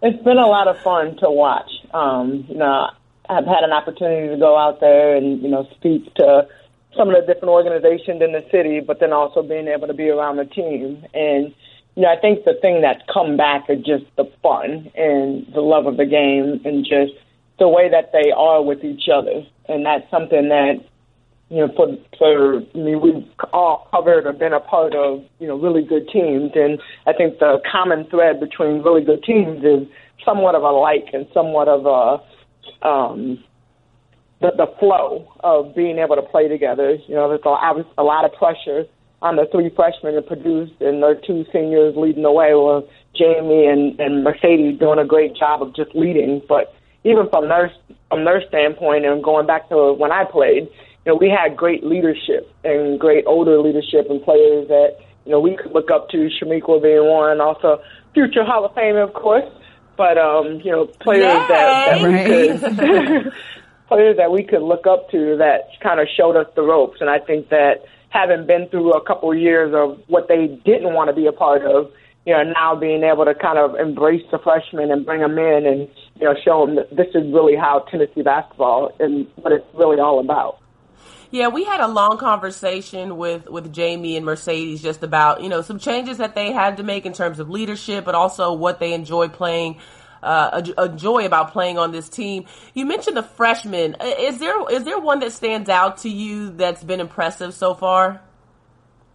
It's been a lot of fun to watch. You know, I've had an opportunity to go out there and, you know, speak to some of the different organizations in the city, but then also being able to be around the team. And, you know, I think the thing that's come back is just the fun and the love of the game and just the way that they are with each other. And that's something that, you know, for me, we've all covered or been a part of, you know, really good teams. And I think the common thread between really good teams is somewhat of a like and somewhat of a the flow of being able to play together. You know, there's a lot of pressure on the three freshmen to produce and their two seniors leading the way, with Jaime and Mercedes doing a great job of just leading. But even from their standpoint and going back to when I played, you know, we had great leadership and great older leadership and players that, you know, we could look up to, Shamika being one, also future Hall of Fame, of course, but, you know, players that we could look up to that kind of showed us the ropes. And I think that having been through a couple of years of what they didn't want to be a part of, you know, now being able to kind of embrace the freshmen and bring them in and, you know, show them that this is really how Tennessee basketball and what it's really all about. Yeah, we had a long conversation with Jaime and Mercedes just about, you know, some changes that they had to make in terms of leadership, but also what they enjoy about playing on this team. You mentioned the freshmen. Is there one that stands out to you that's been impressive so far?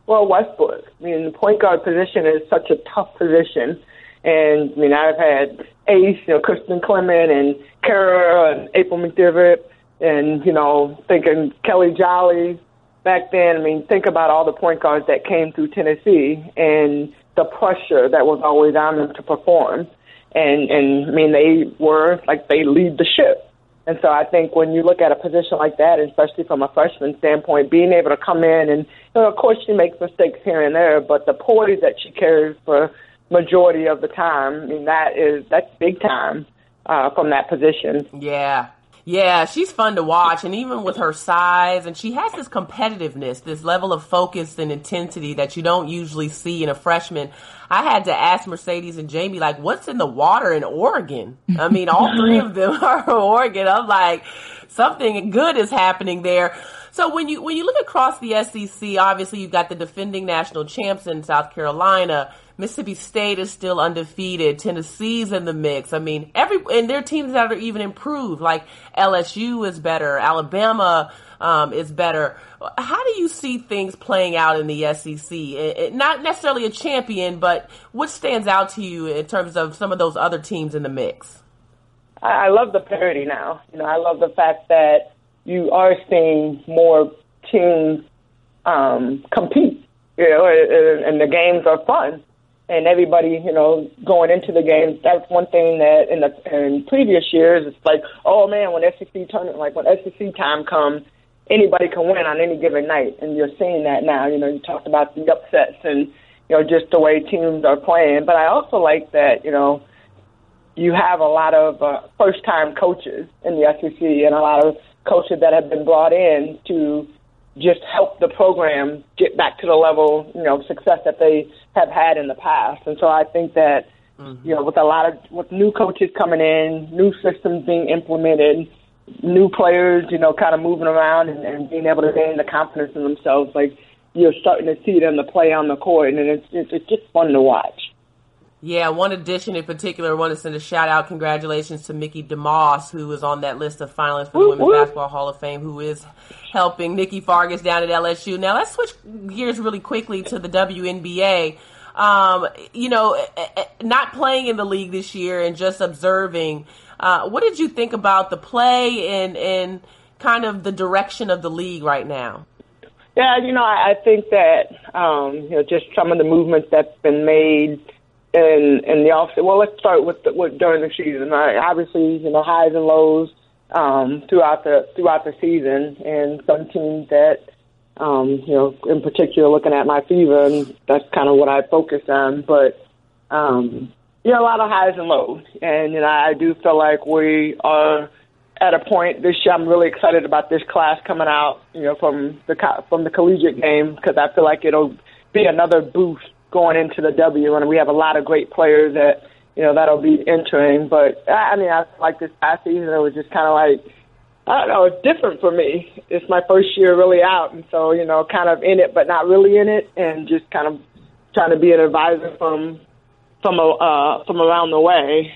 Well, Westbrook. I mean, the point guard position is such a tough position. And, I mean, I've had Ace, you know, Kristen Clement and Kara and April McDivitt. And, you know, thinking Kelly Jolly back then, I mean, think about all the point guards that came through Tennessee and the pressure that was always on them to perform. And I mean, they were like they lead the ship. And so I think when you look at a position like that, especially from a freshman standpoint, being able to come in and, you know, of course she makes mistakes here and there, but the poise that she carries for majority of the time, I mean, that's big time from that position. Yeah. Yeah, she's fun to watch, and even with her size, and she has this competitiveness, this level of focus and intensity that you don't usually see in a freshman. I had to ask Mercedes and Jaime, like, what's in the water in Oregon? I mean, all three of them are from Oregon. I'm like, something good is happening there. So when you look across the SEC, obviously you've got the defending national champs in South Carolina. Mississippi State is still undefeated. Tennessee's in the mix. I mean, and there are teams that are even improved, like LSU is better. Alabama is better. How do you see things playing out in the SEC? Not necessarily a champion, but what stands out to you in terms of some of those other teams in the mix? I love the parity now. You know, I love the fact that you are seeing more teams compete, you know, and the games are fun. And everybody, you know, going into the games, that's one thing that in previous years, it's like, oh man, when SEC time comes, anybody can win on any given night. And you're seeing that now. You know, you talked about the upsets and, you know, just the way teams are playing. But I also like that, you know, you have a lot of first-time coaches in the SEC and a lot of coaches that have been brought in to just help the program get back to the level, you know, success that they have had in the past. And so I think that, you know, with new coaches coming in, new systems being implemented, new players, you know, kind of moving around and being able to gain the confidence in themselves, like you're starting to see them to play on the court, and it's just fun to watch. Yeah, one addition in particular, I want to send a shout-out. Congratulations to Mickey DeMoss, who is on that list of finalists for the Women's Basketball Hall of Fame, who is helping Nikki Fargas down at LSU. Now, let's switch gears really quickly to the WNBA. You know, not playing in the league this year and just observing, what did you think about the play and kind of the direction of the league right now? Yeah, you know, I think that, you know, just some of the movements that's been made – And the offseason. Well, let's start with during the season. Obviously, you know, highs and lows throughout the season, and some teams that in particular looking at my fever, and that's kind of what I focus on. But, a lot of highs and lows. And, I do feel like we are at a point this year. I'm really excited about this class coming out, from the collegiate game, because I feel like it'll be another boost going into the W. And we have a lot of great players that, that'll be entering. But, I like this past season, it was just kind of like, I don't know, it's different for me. It's my first year really out, and so, kind of in it but not really in it, and just kind of trying to be an advisor from around the way.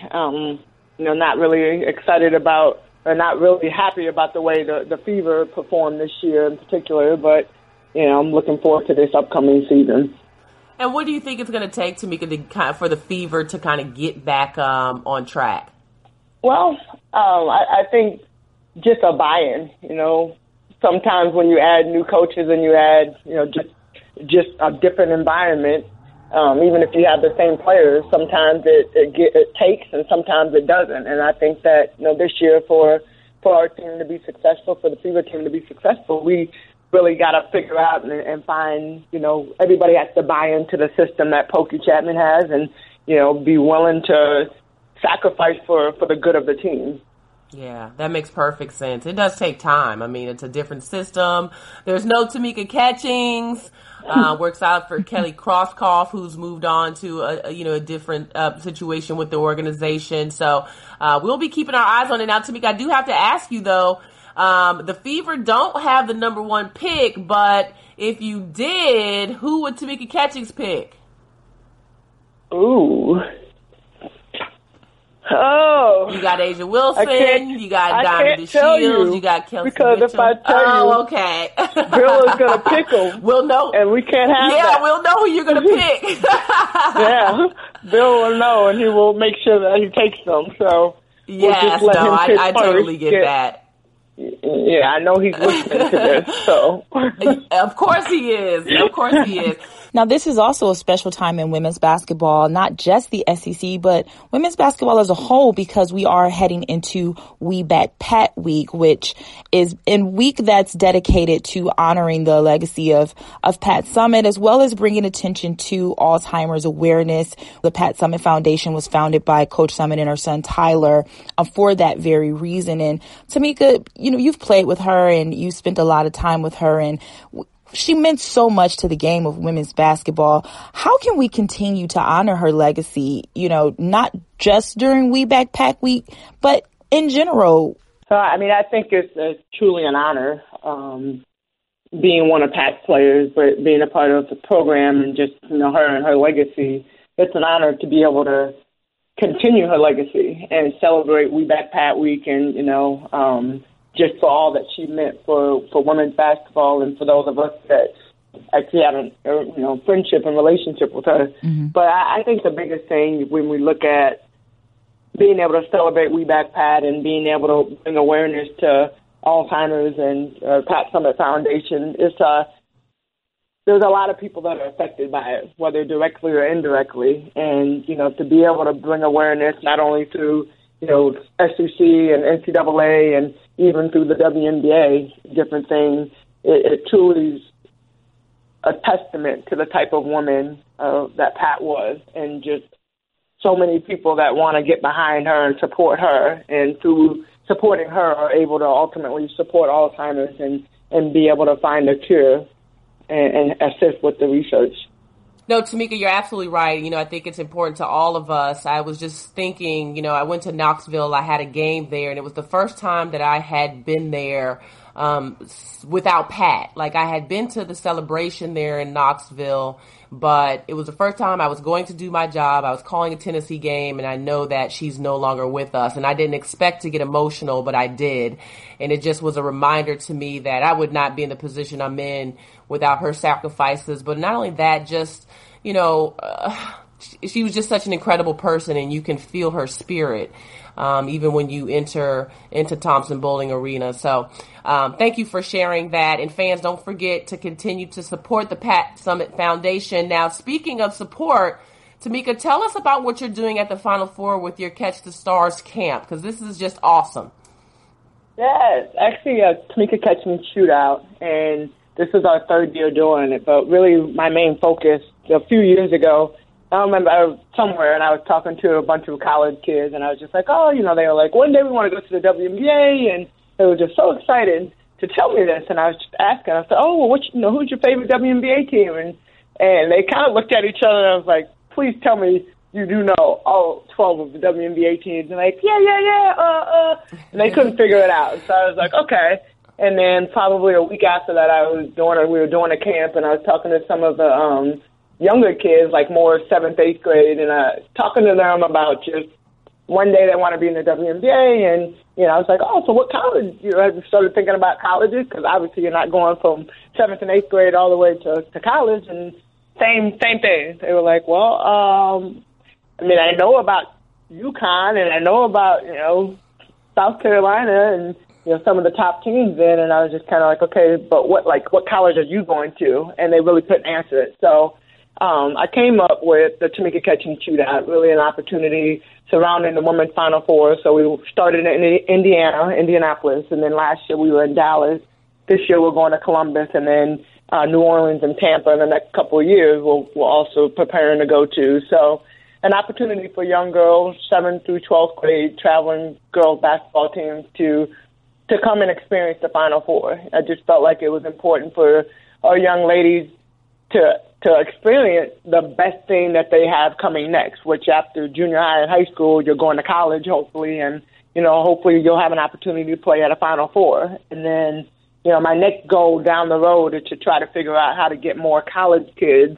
Not really excited about or not really happy about the way the Fever performed this year in particular, but, I'm looking forward to this upcoming season. And what do you think it's going to take, Tamika, for the Fever to kind of get back on track? Well, I think just a buy-in. Sometimes when you add new coaches and you add, just a different environment, even if you have the same players, sometimes it takes and sometimes it doesn't. And I think that, this year for our team to be successful, for the Fever team to be successful, we really got to figure out and find, everybody has to buy into the system that Pokey Chapman has and, be willing to sacrifice for the good of the team. Yeah, that makes perfect sense. It does take time. It's a different system. There's no Tamika Catchings. We're excited for Kelly Crosskoff, who's moved on to a different situation with the organization. So we'll be keeping our eyes on it. Now, Tamika, I do have to ask you, though, the Fever don't have the number one pick, but if you did, who would Tamika Catchings pick? Ooh. Oh, you got Asia Wilson, you got Diamond Shields, you got Kelsey because Mitchell. If I tell you, okay, Bill is gonna pick them. We'll know, and we can't have. Yeah, that. We'll know who you're gonna pick. Yeah, Bill will know, and he will make sure that he takes them. So yes, we'll just let him pick I totally get that. Yeah, I know he's listening to this. So of course he is. Of course he is. Now, this is also a special time in women's basketball, not just the SEC, but women's basketball as a whole, because we are heading into We Back Pat Week, which is a week that's dedicated to honoring the legacy of Pat Summitt, as well as bringing attention to Alzheimer's awareness. The Pat Summitt Foundation was founded by Coach Summitt and her son, Tyler, for that very reason. And Tamika, you've played with her and you spent a lot of time with her, and she meant so much to the game of women's basketball. How can we continue to honor her legacy, not just during We Back Pack Week, but in general? I think it's truly an honor being one of Pat's players, but being a part of the program and just, her and her legacy. It's an honor to be able to continue her legacy and celebrate We Back Pat Week and, just for all that she meant for women's basketball and for those of us that actually have a friendship and relationship with her. Mm-hmm. But I think the biggest thing when we look at being able to celebrate We Back Pat and being able to bring awareness to Alzheimer's and Pat Summitt Foundation is there's a lot of people that are affected by it, whether directly or indirectly. And, to be able to bring awareness not only through SEC and NCAA and even through the WNBA, different things, it truly is a testament to the type of woman that Pat was, and just so many people that want to get behind her and support her, and through supporting her are able to ultimately support Alzheimer's and be able to find a cure and assist with the research. No, Tamika, you're absolutely right. I think it's important to all of us. I was just thinking, I went to Knoxville. I had a game there, and it was the first time that I had been there without Pat. Like, I had been to the celebration there in Knoxville, but it was the first time I was going to do my job. I was calling a Tennessee game, and I know that she's no longer with us. And I didn't expect to get emotional, but I did. And it just was a reminder to me that I would not be in the position I'm in without her sacrifices. But not only that, just, she was just such an incredible person, and you can feel her spirit, even when you enter into Thompson Bowling Arena. So, thank you for sharing that. And fans, don't forget to continue to support the Pat Summitt Foundation. Now, speaking of support, Tamika, tell us about what you're doing at the Final Four with your Catch the Stars camp, because this is just awesome. Yes, actually, Tamika Catchings Shootout. And This is our third year doing it, but really my main focus a few years ago, I remember I was somewhere and I was talking to a bunch of college kids and I was just like, oh, you know, they were like, one day we want to go to the WNBA, and they were just so excited to tell me this. And I was just asking, I said, oh, well, who's your favorite WNBA team? And they kind of looked at each other and I was like, please tell me you do know all 12 of the WNBA teams. And like, and they couldn't figure it out. So I was like, okay. And then probably a week after that, we were doing a camp, and I was talking to some of the younger kids, like more 7th, 8th grade, and talking to them about just one day they want to be in the WNBA. And, you know, I was like, oh, so what college? You know, I started thinking about colleges, because obviously you're not going from 7th and 8th grade all the way to college. And same thing. They were like, well, I know about UConn, and I know about, you know, South Carolina and, you know, some of the top teams in. And I was just kind of like, okay, but what college are you going to? And they really couldn't answer it. So I came up with the Tamika Catchings Shootout, really an opportunity surrounding the women's Final Four. So we started in Indianapolis, and then last year we were in Dallas. This year we're going to Columbus, and then New Orleans and Tampa in the next couple of years we're also preparing to go to. So an opportunity for young girls, 7th through 12th grade, traveling girls basketball teams to come and experience the Final Four. I just felt like it was important for our young ladies to experience the best thing that they have coming next, which after junior high and high school, you're going to college, hopefully, and, you know, hopefully you'll have an opportunity to play at a Final Four. And then, you know, my next goal down the road is to try to figure out how to get more college kids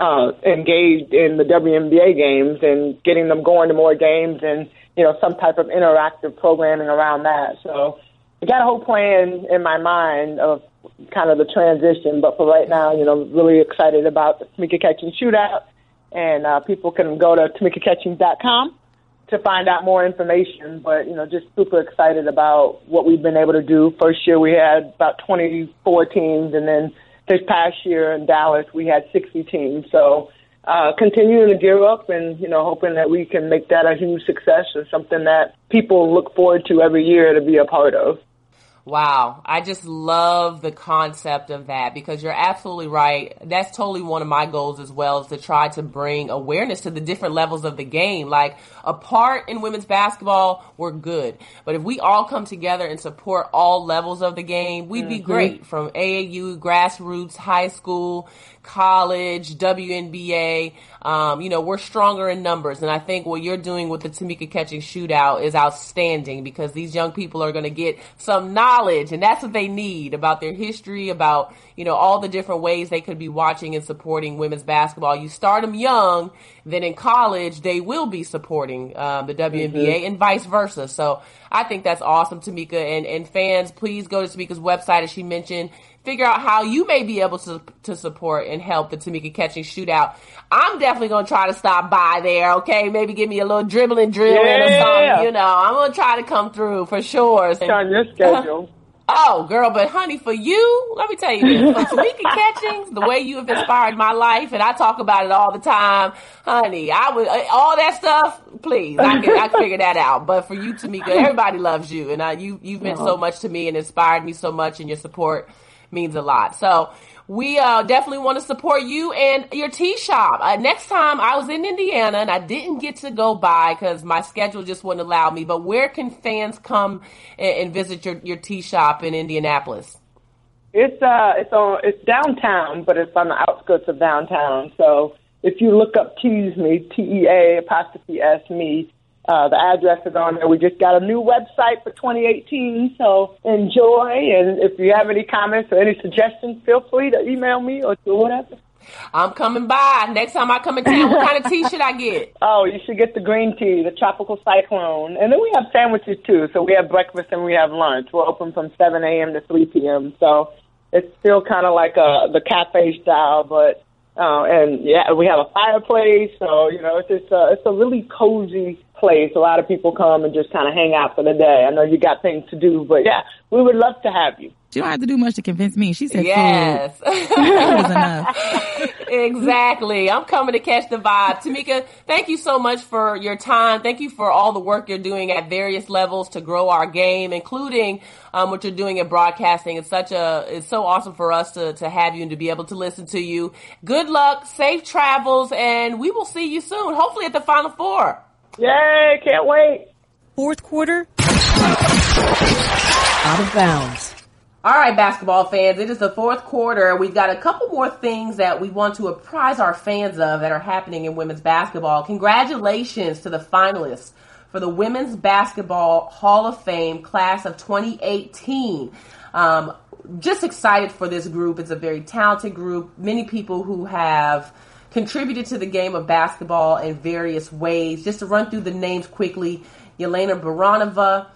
engaged in the WNBA games and getting them going to more games and, you know, some type of interactive programming around that. So I got a whole plan in my mind of kind of the transition, but for right now, you know, really excited about the Tamika Catchings Shootout, and people can go to TamikaCatchings.com to find out more information. But, you know, just super excited about what we've been able to do. First year we had about 24 teams, and then this past year in Dallas we had 60 teams. So continuing to gear up and, you know, hoping that we can make that a huge success and something that people look forward to every year to be a part of. Wow. I just love the concept of that, because you're absolutely right. That's totally one of my goals as well, is to try to bring awareness to the different levels of the game. Like, a part in women's basketball, we're good. But if we all come together and support all levels of the game, we'd be great, from AAU, grassroots, high school, college, WNBA. You know, we're stronger in numbers. And I think what you're doing with the Tamika Catchings Shootout is outstanding, because these young people are going to get some knowledge, and that's what they need, about their history, about, you know, all the different ways they could be watching and supporting women's basketball. You start them young, then in college they will be supporting the WNBA and vice versa. So I think that's awesome, Tamika. And fans, please go to Tamika's website, as she mentioned, figure out how you may be able to support and help the Tamika Catchings Shootout. I'm definitely going to try to stop by there, okay? Maybe give me a little dribbling drill or something, you know. I'm going to try to come through for sure. It's on your schedule. Oh, girl, but honey, for you, let me tell you this. For Tamika Catchings, the way you have inspired my life, and I talk about it all the time, honey, I would, all that stuff, please, I can figure that out. But for you, Tamika, everybody loves you, and you've meant so much to me and inspired me so much, and your support means a lot. So we definitely want to support you and your tea shop. Next time I was in Indiana and I didn't get to go by because my schedule just wouldn't allow me, but where can fans come and visit your tea shop in Indianapolis? It's downtown, but it's on the outskirts of downtown. So if you look up Tease Me, TEA'S ME, the address is on there. We just got a new website for 2018, so enjoy. And if you have any comments or any suggestions, feel free to email me or do whatever. I'm coming by. Next time I come in town, what kind of tea should I get? Oh, you should get the green tea, the Tropical Cyclone. And then we have sandwiches, too. So we have breakfast and we have lunch. We're open from 7 a.m. to 3 p.m. So it's still kind of like the cafe style, but and, yeah, we have a fireplace. So, you know, it's just it's a really cozy place. A lot of people come and just kind of hang out for the day. I know you got things to do, but yeah, we would love to have you. You don't have to do much to convince me. She said yes. Food. That was enough. Exactly. I'm coming to catch the vibe. Tamika, thank you so much for your time. Thank you for all the work you're doing at various levels to grow our game, including what you're doing in broadcasting. It's so awesome for us to have you and to be able to listen to you. Good luck, safe travels, and we will see you soon, hopefully at the Final Four. Yay, can't wait. Fourth quarter, out of bounds. All right, basketball fans, it is the fourth quarter. We've got a couple more things that we want to apprise our fans of that are happening in women's basketball. Congratulations to the finalists for the Women's Basketball Hall of Fame class of 2018. Just excited for this group. It's a very talented group. Many people who have contributed to the game of basketball in various ways. Just to run through the names quickly, Yelena Baranova,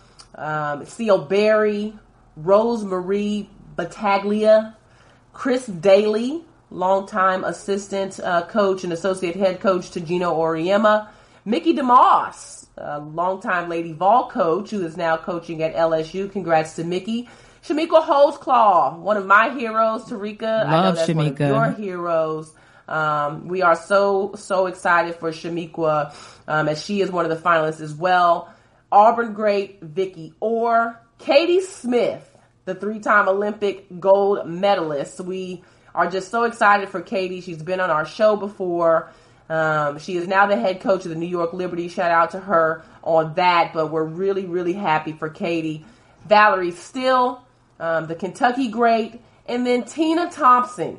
Ceal Barry, Rose Marie Battaglia, Chris Daly, longtime assistant coach and associate head coach to Geno Auriemma, Mickey DeMoss, longtime Lady Vol coach who is now coaching at LSU. Congrats to Mickey. Shamika Holdsclaw, one of my heroes. Terrika, I know that's Shamika, one of your heroes. We are so excited for Shamika, as she is one of the finalists as well. Auburn great Vicky Orr. Katie Smith, the three-time Olympic gold medalist. We are just so excited for Katie. She's been on our show before. She is now the head coach of the New York Liberty. Shout out to her on that. But we're really, really happy for Katie. Valerie Still, the Kentucky great. And then Tina Thompson,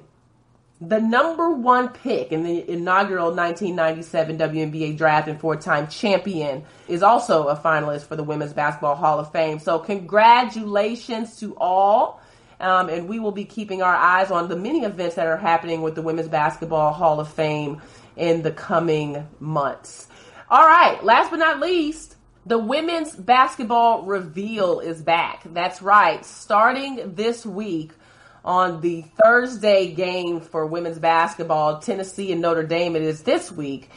the number one pick in the inaugural 1997 WNBA draft and four-time champion, is also a finalist for the Women's Basketball Hall of Fame. So congratulations to all. And we will be keeping our eyes on the many events that are happening with the Women's Basketball Hall of Fame in the coming months. All right. Last but not least, the Women's Basketball Reveal is back. That's right. Starting this week, on the Thursday game for women's basketball, Tennessee and Notre Dame, it is this week,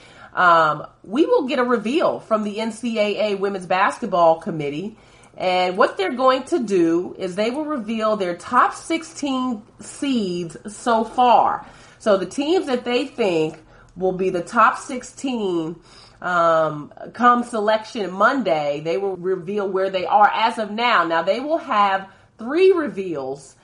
we will get a reveal from the NCAA Women's Basketball Committee. And what they're going to do is they will reveal their top 16 seeds so far. So the teams that they think will be the top 16 come selection Monday, they will reveal where they are as of now. Now, they will have three reveals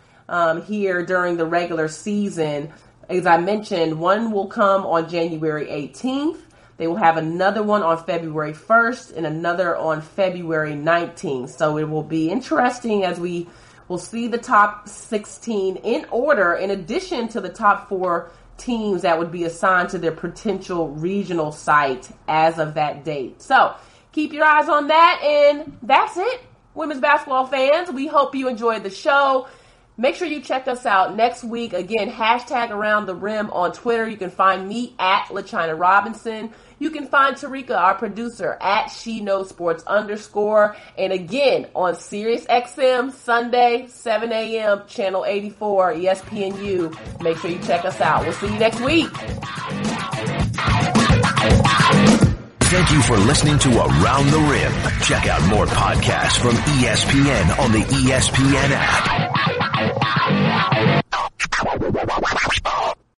here during the regular season. As I mentioned, one will come on January 18th. They will have another one on February 1st and another on February 19th. So it will be interesting as we will see the top 16 in order, in addition to the top four teams that would be assigned to their potential regional site as of that date. So keep your eyes on that. And that's it, women's basketball fans. We hope you enjoyed the show. Make sure you check us out next week. Again, hashtag Around the Rim on Twitter. You can find me at LaChina Robinson. You can find Terrika, our producer, at SheKnowsSports_. And again, on SiriusXM, Sunday, 7 a.m., Channel 84, ESPNU. Make sure you check us out. We'll see you next week. Thank you for listening to Around the Rim. Check out more podcasts from ESPN on the ESPN app.